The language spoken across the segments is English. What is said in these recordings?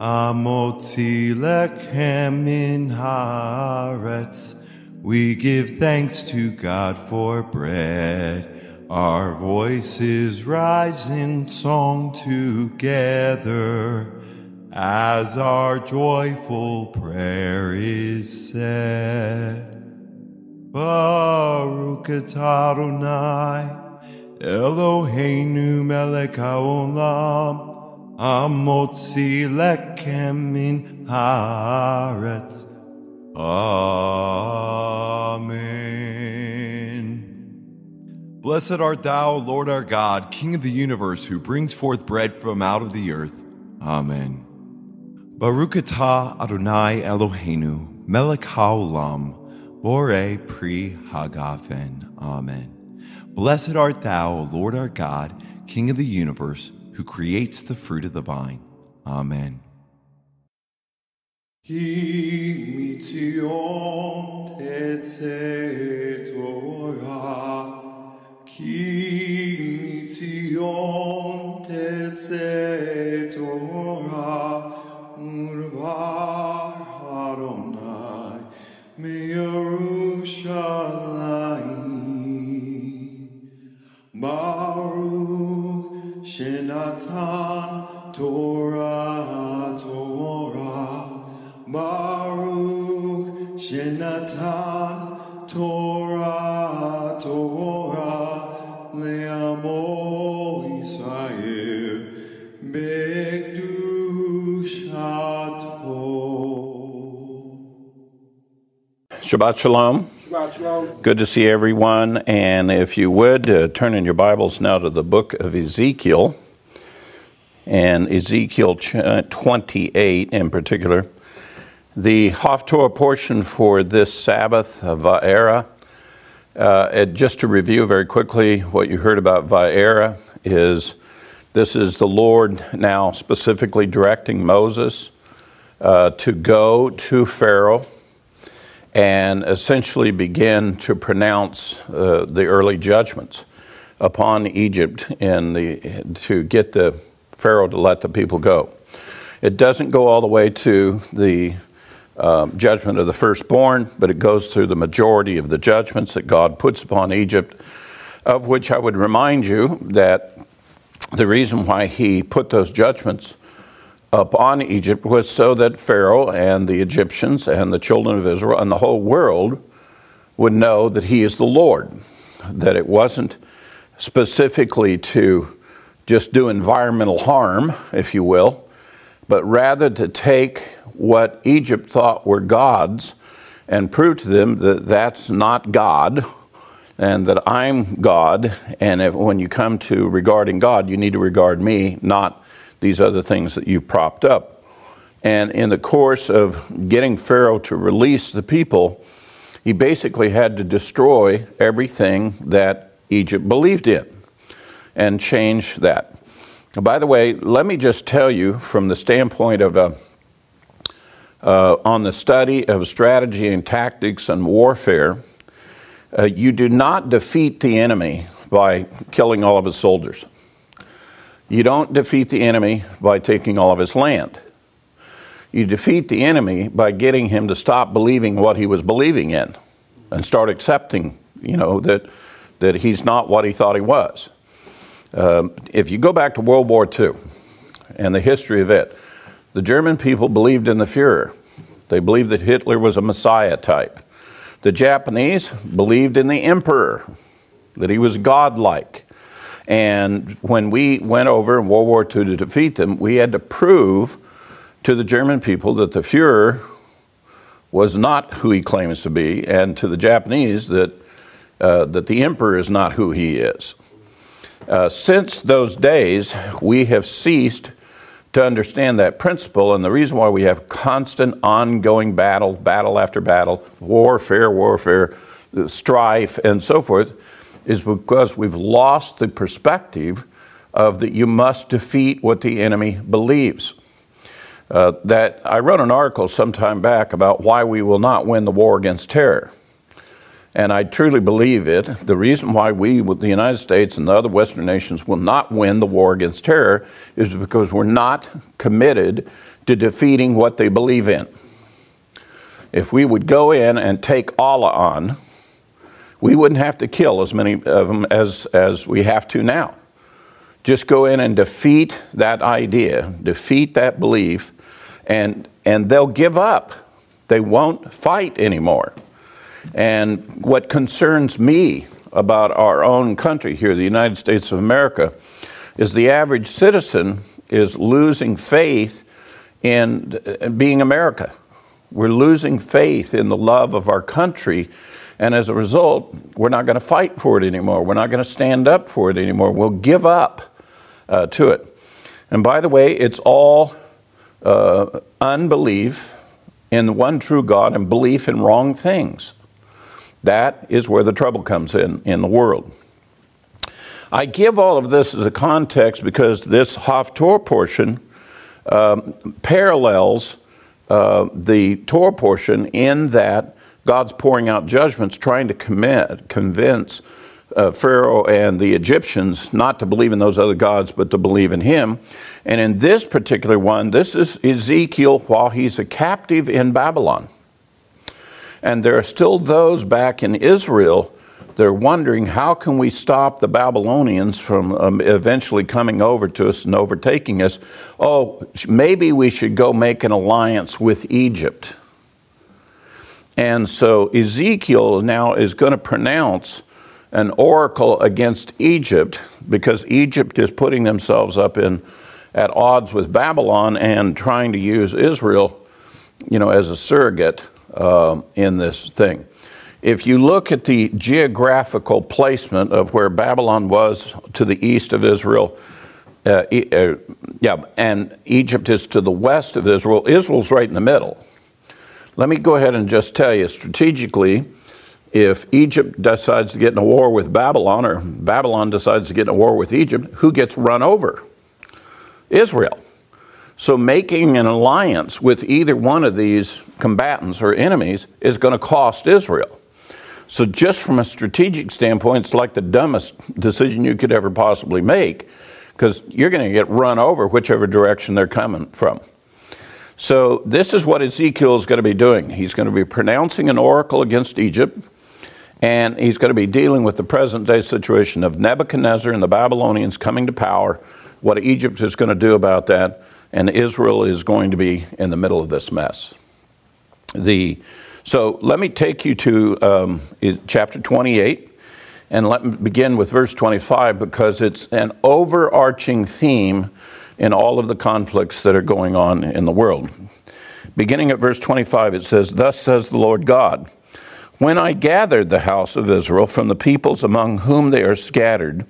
HaMotzi Lechem Min HaAretz. We give thanks to God for bread. Our voices rise in song together, as our joyful prayer is said. Barukata Adonai Eloheinu Melech HaOlam. HaMotzi Lechem Min HaAretz. Amen. Blessed art thou, Lord our God, King of the universe, who brings forth bread from out of the earth. Amen. Barukata Adonai Eloheinu Melech HaOlam borei pri hagafen. Amen. Blessed art thou, Lord our God, King of the universe, who creates the fruit of the vine. Amen. Shinatan Torah to Wora, Baruch Shinatan Torah to Wora, Le'amo Israel B'Kedushato. Shabbat Shalom. Good to see everyone, and if you would, turn in your Bibles now to the book of Ezekiel, and Ezekiel 28 in particular. The Haftorah portion for this Sabbath, Va'era. Just to review very quickly what you heard about Va'era, is this is the Lord now specifically directing Moses to go to Pharaoh and essentially begin to pronounce the early judgments upon Egypt to get the Pharaoh to let the people go. It doesn't go all the way to the judgment of the firstborn, but it goes through the majority of the judgments that God puts upon Egypt, of which I would remind you that the reason why he put those judgments upon Egypt was so that Pharaoh and the Egyptians and the children of Israel and the whole world would know that he is the Lord, that it wasn't specifically to just do environmental harm, if you will, but rather to take what Egypt thought were gods and prove to them that that's not God and that I'm God, and when you come to regarding God, you need to regard me, not these other things that you propped up. And in the course of getting Pharaoh to release the people, he basically had to destroy everything that Egypt believed in and change that. Now, by the way, let me just tell you from the standpoint of on the study of strategy and tactics and warfare, you do not defeat the enemy by killing all of his soldiers. You don't defeat the enemy by taking all of his land. You defeat the enemy by getting him to stop believing what he was believing in and start accepting, that he's not what he thought he was. If you go back to World War II and the history of it, the German people believed in the Führer. They believed that Hitler was a messiah type. The Japanese believed in the emperor, that he was godlike. And when we went over in World War II to defeat them, we had to prove to the German people that the Führer was not who he claims to be, and to the Japanese that the emperor is not who he is. Since those days, we have ceased to understand that principle, and the reason why we have constant ongoing battle after battle, warfare, strife, and so forth, is because we've lost the perspective of that you must defeat what the enemy believes. That I wrote an article some time back about why we will not win the war against terror. and I truly believe it, the reason why we, with the United States and the other Western nations, will not win the war against terror is because we're not committed to defeating what they believe in. If we would go in and take Allah on, we wouldn't have to kill as many of them as we have to now. Just go in and defeat that idea, defeat that belief, and they'll give up. They won't fight anymore. And what concerns me about our own country here, the United States of America, is the average citizen is losing faith in being America. We're losing faith in the love of our country, and as a result, we're not going to fight for it anymore. We're not going to stand up for it anymore. We'll give up to it. And by the way, it's all unbelief in the one true God and belief in wrong things. That is where the trouble comes in the world. I give all of this as a context because this Haftorah portion parallels the Torah portion in that God's pouring out judgments, trying to convince Pharaoh and the Egyptians not to believe in those other gods, but to believe in him. And in this particular one, this is Ezekiel while he's a captive in Babylon. And there are still those back in Israel that are wondering, how can we stop the Babylonians from eventually coming over to us and overtaking us? Oh, maybe we should go make an alliance with Egypt. And so Ezekiel now is going to pronounce an oracle against Egypt because Egypt is putting themselves up at odds with Babylon and trying to use Israel, you know, as a surrogate in this thing. If you look at the geographical placement of where Babylon was to the east of Israel, and Egypt is to the west of Israel, Israel's right in the middle. Let me go ahead and just tell you, strategically, if Egypt decides to get in a war with Babylon, or Babylon decides to get in a war with Egypt, who gets run over? Israel. So making an alliance with either one of these combatants or enemies is going to cost Israel. So just from a strategic standpoint, it's like the dumbest decision you could ever possibly make, because you're going to get run over whichever direction they're coming from. So this is what Ezekiel is going to be doing. He's going to be pronouncing an oracle against Egypt, and he's going to be dealing with the present-day situation of Nebuchadnezzar and the Babylonians coming to power, what Egypt is going to do about that, and Israel is going to be in the middle of this mess. So let me take you to chapter 28, and let me begin with verse 25, because it's an overarching theme in all of the conflicts that are going on in the world. Beginning at verse 25, it says, "Thus says the Lord God, when I gathered the house of Israel from the peoples among whom they are scattered,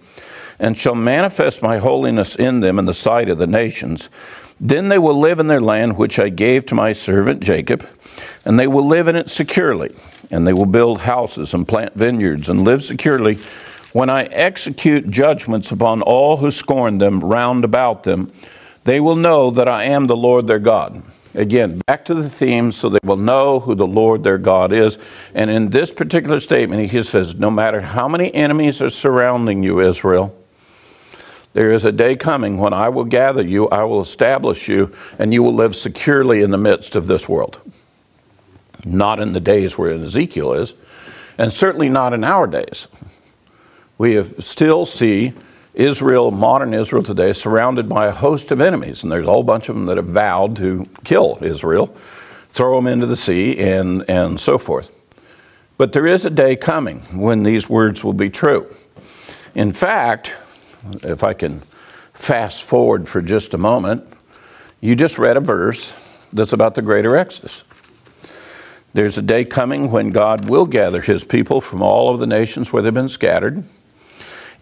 and shall manifest my holiness in them in the sight of the nations, then they will live in their land which I gave to my servant Jacob, and they will live in it securely, and they will build houses and plant vineyards and live securely, when I execute judgments upon all who scorn them round about them, they will know that I am the Lord their God." Again, back to the theme, so they will know who the Lord their God is. And in this particular statement, he says, no matter how many enemies are surrounding you, Israel, there is a day coming when I will gather you, I will establish you, and you will live securely in the midst of this world. Not in the days where Ezekiel is, and certainly not in our days. We still see Israel, modern Israel today, surrounded by a host of enemies. And there's a whole bunch of them that have vowed to kill Israel, throw them into the sea, and so forth. But there is a day coming when these words will be true. In fact, if I can fast forward for just a moment, you just read a verse that's about the greater Exodus. There's a day coming when God will gather his people from all of the nations where they've been scattered.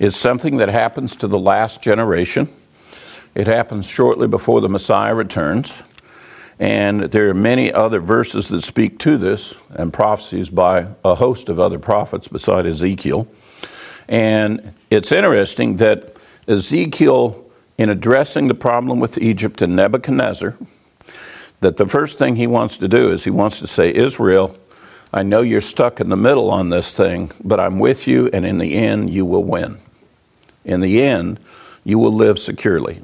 It's something that happens to the last generation. It happens shortly before the Messiah returns. And there are many other verses that speak to this, and prophecies by a host of other prophets beside Ezekiel. And it's interesting that Ezekiel, in addressing the problem with Egypt and Nebuchadnezzar, that the first thing he wants to do is he wants to say, Israel, I know you're stuck in the middle on this thing, but I'm with you, and in the end, you will win. In the end, you will live securely,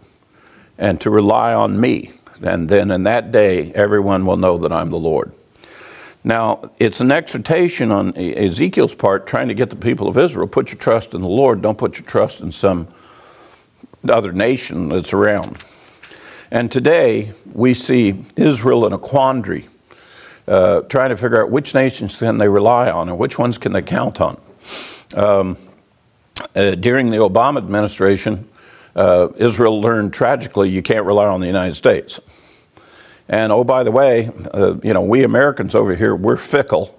and to rely on me. And then in that day, everyone will know that I'm the Lord. Now, it's an exhortation on Ezekiel's part, trying to get the people of Israel, put your trust in the Lord, don't put your trust in some other nation that's around. And today, we see Israel in a quandary, trying to figure out which nations can they rely on and which ones can they count on. During the Obama administration, Israel learned tragically you can't rely on the United States. And oh, by the way, you know, we Americans over here, we're fickle.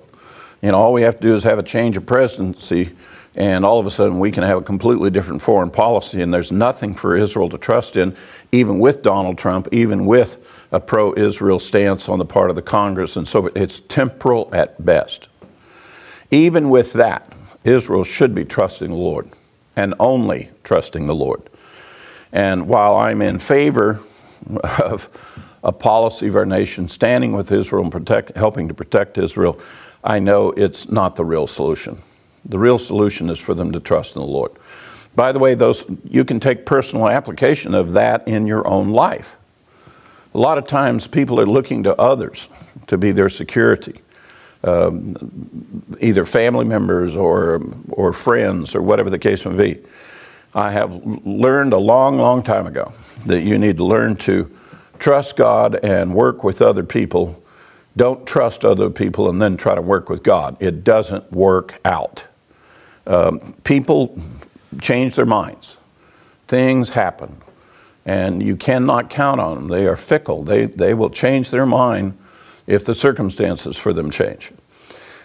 You know, all we have to do is have a change of presidency, and all of a sudden we can have a completely different foreign policy, and there's nothing for Israel to trust in, even with Donald Trump, even with a pro-Israel stance on the part of the Congress and so forth. It's temporal at best. Even with that, Israel should be trusting the Lord, and only trusting the Lord. And while I'm in favor of a policy of our nation standing with Israel and helping to protect Israel, I know it's not the real solution. The real solution is for them to trust in the Lord. By the way, you can take personal application of that in your own life. A lot of times people are looking to others to be their security, either family members or friends or whatever the case may be. I have learned a long, long time ago that you need to learn to trust God and work with other people. Don't trust other people and then try to work with God. It doesn't work out. People change their minds. Things happen. And you cannot count on them. They are fickle. They will change their mind if the circumstances for them change.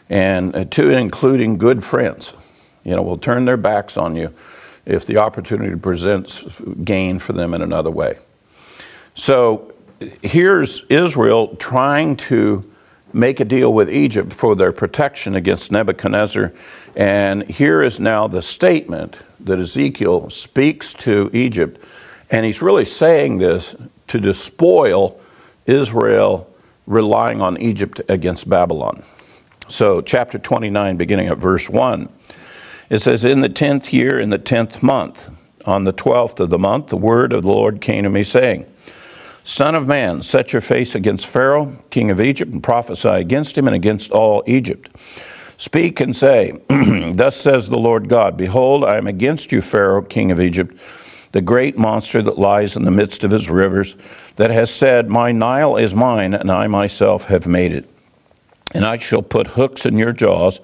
And to including good friends, you know, will turn their backs on you if the opportunity presents gain for them in another way. So here's Israel trying to make a deal with Egypt for their protection against Nebuchadnezzar. And here is now the statement that Ezekiel speaks to Egypt. And he's really saying this to despoil Israel relying on Egypt against Babylon. So chapter 29, beginning at verse 1, it says, "In the 10th year, in the 10th month, on the 12th of the month, the word of the Lord came to me, saying, Son of man, set your face against Pharaoh, king of Egypt, and prophesy against him and against all Egypt. Speak and say, Thus says the Lord God, Behold, I am against you, Pharaoh, king of Egypt, the great monster that lies in the midst of his rivers, that has said, My Nile is mine, and I myself have made it. And I shall put hooks in your jaws,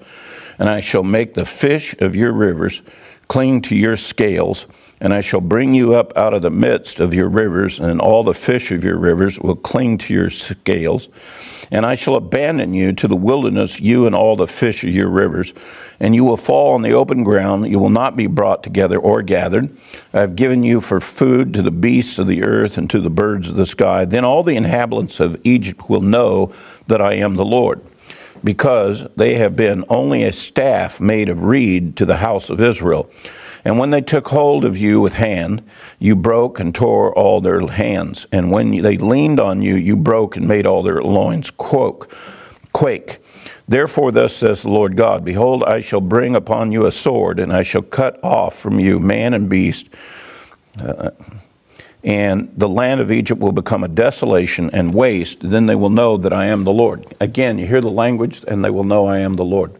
and I shall make the fish of your rivers cling to your scales, and I shall bring you up out of the midst of your rivers, and all the fish of your rivers will cling to your scales. And I shall abandon you to the wilderness, you and all the fish of your rivers, and you will fall on the open ground. You will not be brought together or gathered. I have given you for food to the beasts of the earth and to the birds of the sky. Then all the inhabitants of Egypt will know that I am the Lord, because they have been only a staff made of reed to the house of Israel. And when they took hold of you with hand, you broke and tore all their hands. And when they leaned on you, you broke and made all their loins quake. Therefore, thus says the Lord God, Behold, I shall bring upon you a sword, and I shall cut off from you man and beast. And the land of Egypt will become a desolation and waste. Then they will know that I am the Lord." Again, you hear the language, and they will know I am the Lord.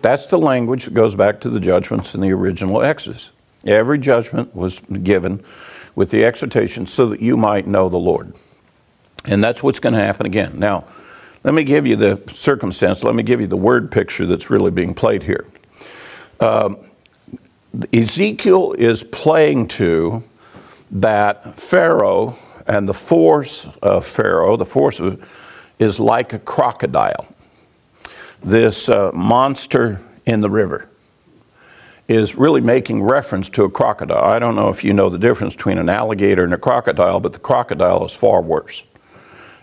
That's the language that goes back to the judgments in the original Exodus. Every judgment was given with the exhortation so that you might know the Lord. And that's what's going to happen again. Now, let me give you the circumstance. Let me give you the word picture that's really being played here. Ezekiel is playing to that Pharaoh, and the force of Pharaoh, is like a crocodile. This monster in the river is really making reference to a crocodile. I don't know if you know the difference between an alligator and a crocodile, but the crocodile is far worse.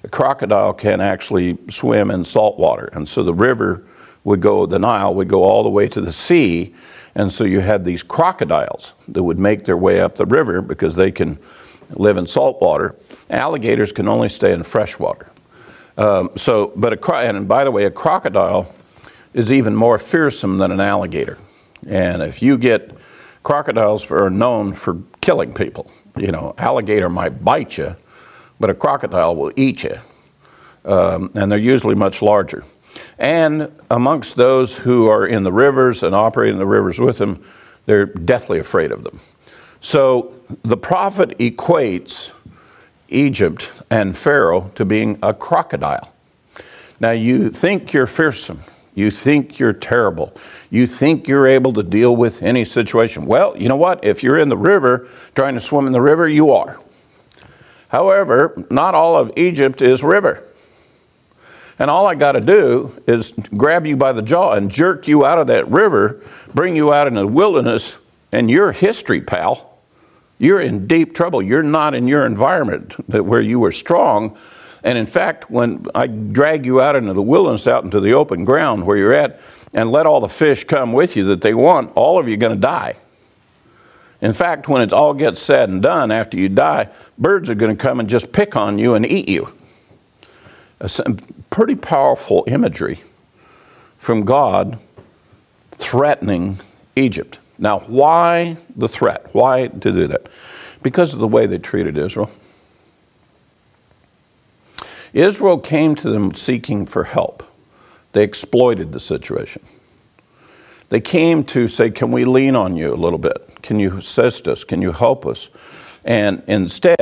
A crocodile can actually swim in salt water, and so the river would go, the Nile would go all the way to the sea, and so you had these crocodiles that would make their way up the river because they can live in salt water. Alligators can only stay in fresh water. But and by the way, a crocodile is even more fearsome than an alligator. And if you get crocodiles are known for killing people. You know, alligator might bite you, but a crocodile will eat you. And they're usually much larger. And amongst those who are in the rivers and operate in the rivers with them, they're deathly afraid of them. So the prophet equates Egypt and Pharaoh to being a crocodile. Now you think you're fearsome. You think you're terrible. You think you're able to deal with any situation. Well, you know what? If you're in the river, trying to swim in the river, you are. However, not all of Egypt is river. And all I got to do is grab you by the jaw and jerk you out of that river, bring you out in the wilderness, and you're history, pal. You're in deep trouble. You're not in your environment where you were strong. And in fact, when I drag you out into the wilderness, out into the open ground where you're at, and let all the fish come with you that they want, all of you are going to die. In fact, when it all gets said and done, after you die, birds are going to come and just pick on you and eat you. Some pretty powerful imagery from God threatening Egypt. Now, why the threat? Why to do that? Because of the way they treated Israel. Israel came to them seeking for help. They exploited the situation. They came to say, can we lean on you a little bit? Can you assist us? Can you help us? And instead,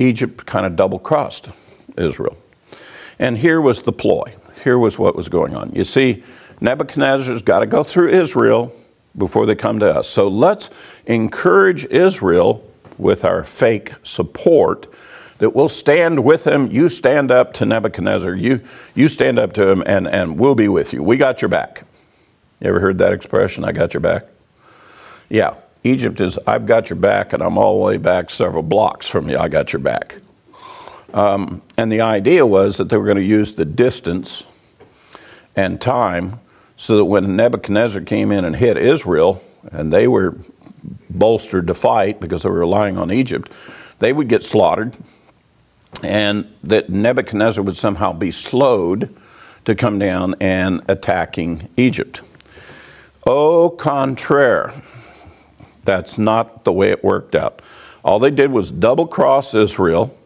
Egypt kind of double-crossed Israel. And here was the ploy. Here was what was going on. You see, Nebuchadnezzar's got to go through Israel before they come to us. So let's encourage Israel with our fake support that we'll stand with him. You stand up to Nebuchadnezzar. You stand up to him, and we'll be with you. We got your back. You ever heard that expression, I got your back? Yeah, Egypt is, I've got your back, and I'm all the way back several blocks from you. I got your back. And the idea was that they were going to use the distance and time so that when Nebuchadnezzar came in and hit Israel, and they were bolstered to fight because they were relying on Egypt, they would get slaughtered. And that Nebuchadnezzar would somehow be slowed to come down and attacking Egypt. Au contraire, that's not the way it worked out. All they did was double-cross Israel,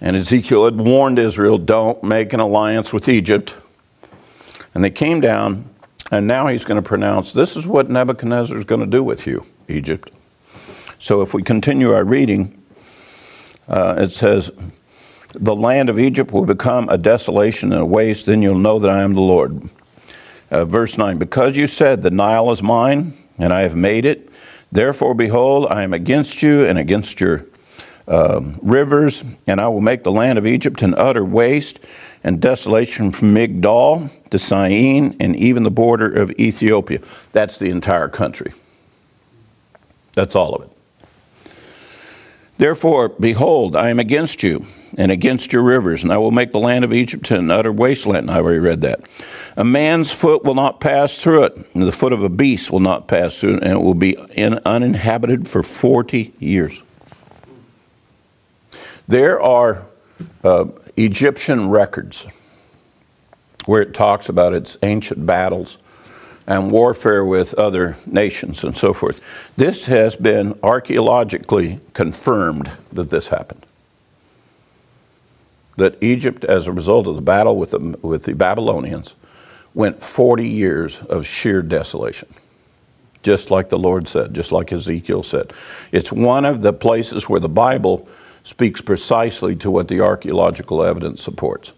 and Ezekiel had warned Israel, don't make an alliance with Egypt. And they came down, and now he's going to pronounce, this is what Nebuchadnezzar is going to do with you, Egypt. So if we continue our reading, it says, the land of Egypt will become a desolation and a waste, then you'll know that I am the Lord. Verse 9, because you said, the Nile is mine, and I have made it, therefore, behold, I am against you and against your rivers, and I will make the land of Egypt an utter waste and desolation from Migdal to Syene, and even the border of Ethiopia. That's the entire country. That's all of it. Therefore, behold, I am against you and against your rivers, and I will make the land of Egypt an utter wasteland. I already read that. A man's foot will not pass through it, and the foot of a beast will not pass through it, and it will be uninhabited for 40 years. There are Egyptian records where it talks about its ancient battles and warfare with other nations and so forth. This has been archaeologically confirmed that this happened. That Egypt, as a result of the battle with the Babylonians, went 40 years of sheer desolation. Just like the Lord said, just like Ezekiel said. It's one of the places where the Bible speaks precisely to what the archaeological evidence supports.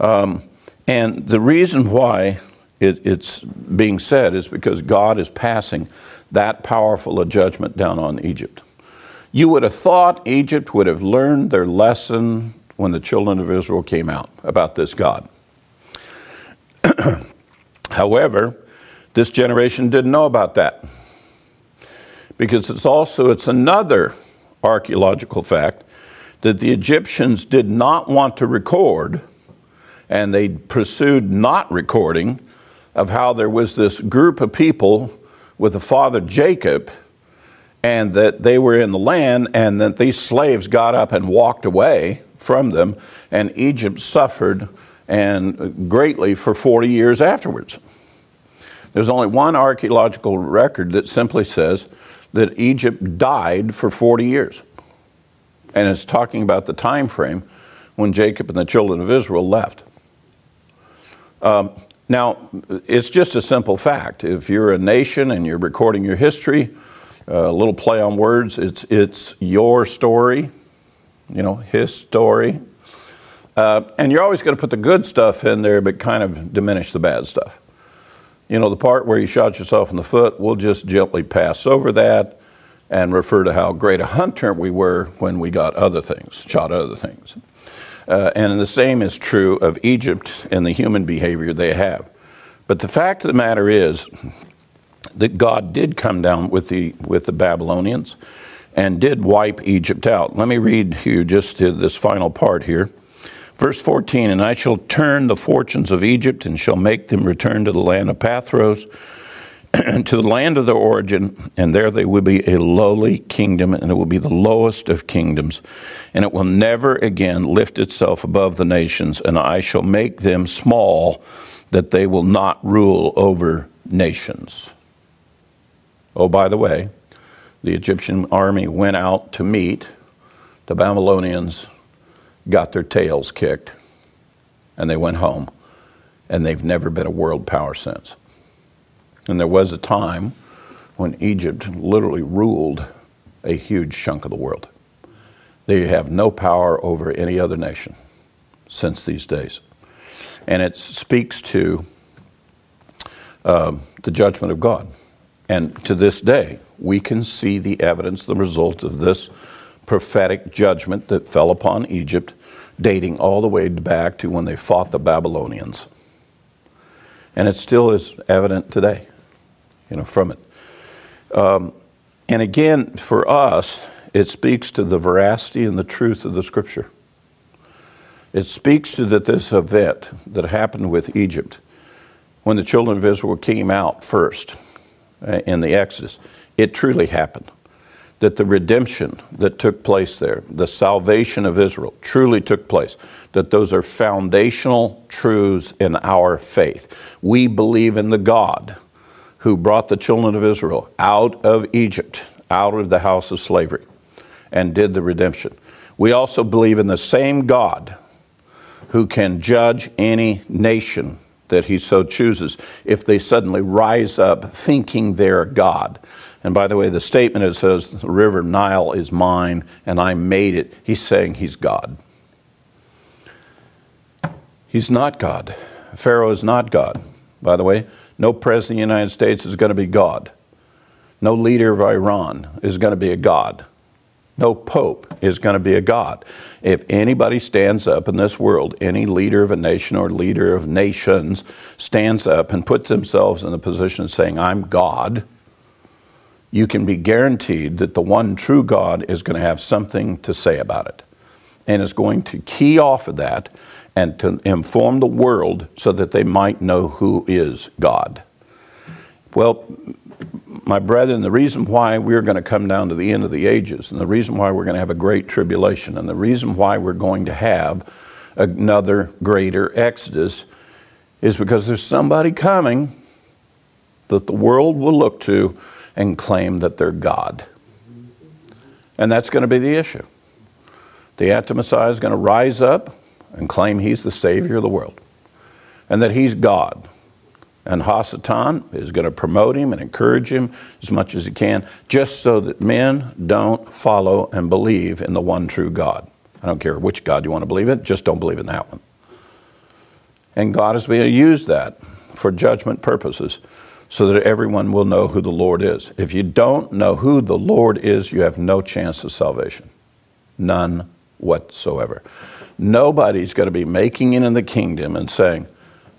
And the reason why it's being said is because God is passing that powerful a judgment down on Egypt. You would have thought Egypt would have learned their lesson when the children of Israel came out about this God. However, this generation didn't know about that, because it's another archaeological fact that the Egyptians did not want to record, and they pursued not recording, of how there was this group of people with the father Jacob, and that they were in the land, and that these slaves got up and walked away from them, and Egypt suffered and greatly for 40 years afterwards. There's only one archaeological record that simply says that Egypt died for 40 years. And it's talking about the time frame when Jacob and the children of Israel left. Now, it's just a simple fact. If you're a nation and you're recording your history, a little play on words, it's your story, you know, his story. And you're always going to put the good stuff in there, but kind of diminish the bad stuff. You know, the part where you shot yourself in the foot, we'll just gently pass over that and refer to how great a hunter we were when we got other things, shot other things. And the same is true of Egypt and the human behavior they have. But the fact of the matter is that God did come down with the Babylonians and did wipe Egypt out. Let me read you just this final part here. Verse 14, and I shall turn the fortunes of Egypt and shall make them return to the land of Pathros, to the land of their origin, and there they will be a lowly kingdom, and it will be the lowest of kingdoms, and it will never again lift itself above the nations, and I shall make them small, that they will not rule over nations. Oh, by the way, the Egyptian army went out to meet the Babylonians, got their tails kicked, and they went home, and they've never been a world power since. And there was a time when Egypt literally ruled a huge chunk of the world. They have no power over any other nation since these days. And it speaks to the judgment of God. And to this day, we can see the evidence, the result of this prophetic judgment that fell upon Egypt, dating all the way back to when they fought the Babylonians. And it still is evident today, you know, from it. And again, for us, it speaks to the veracity and the truth of the Scripture. It speaks to that this event that happened with Egypt, when the children of Israel came out first in the Exodus, it truly happened. That the redemption that took place there, the salvation of Israel, truly took place, that those are foundational truths in our faith. We believe in the God who brought the children of Israel out of Egypt, out of the house of slavery, and did the redemption. We also believe in the same God who can judge any nation that he so chooses if they suddenly rise up thinking they're God. And by the way, the statement that says, the river Nile is mine and I made it, he's saying he's God. He's not God. Pharaoh is not God. By the way, no president of the United States is going to be God. No leader of Iran is going to be a God. No pope is going to be a God. If anybody stands up in this world, any leader of a nation or leader of nations stands up and puts themselves in the position of saying, I'm God, you can be guaranteed that the one true God is going to have something to say about it and is going to key off of that and to inform the world so that they might know who is God. Well, my brethren, the reason why we're going to come down to the end of the ages and the reason why we're going to have a great tribulation and the reason why we're going to have another greater Exodus is because there's somebody coming that the world will look to and claim that they're God. And that's going to be the issue. The Anti Messiah is going to rise up and claim he's the Savior of the world and that he's God. And Hasatan is going to promote him and encourage him as much as he can, just so that men don't follow and believe in the one true God. I don't care which God you want to believe in, just don't believe in that one. And God is going to use that for judgment purposes, so that everyone will know who the Lord is. If you don't know who the Lord is, you have no chance of salvation. None whatsoever. Nobody's going to be making it in the kingdom and saying,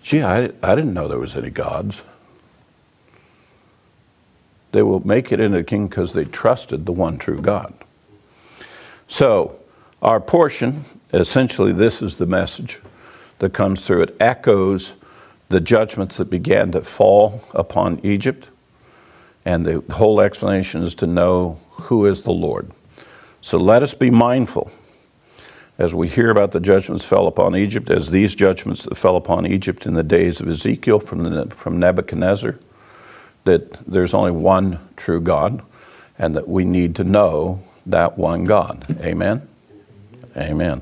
gee, I didn't know there was any gods. They will make it into the kingdom because they trusted the one true God. So our portion, essentially this is the message that comes through. It echoes the judgments that began to fall upon Egypt, and the whole explanation is to know who is the Lord. So let us be mindful as we hear about the judgments fell upon Egypt, as these judgments that fell upon Egypt in the days of Ezekiel from Nebuchadnezzar, that there's only one true God, and that we need to know that one God. Amen? Amen.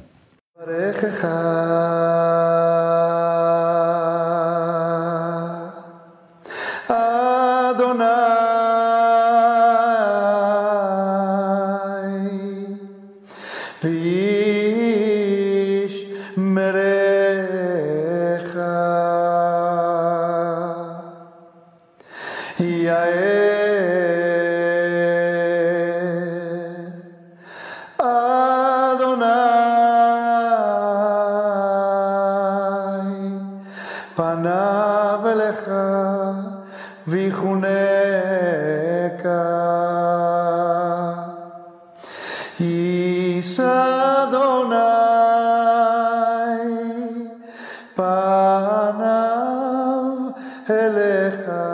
Vi huneka Isa Adonai Panav Elecha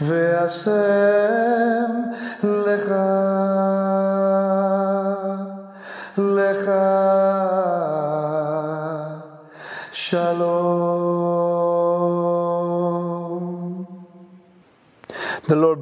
Ve'asem Lecha Shalom. The Lord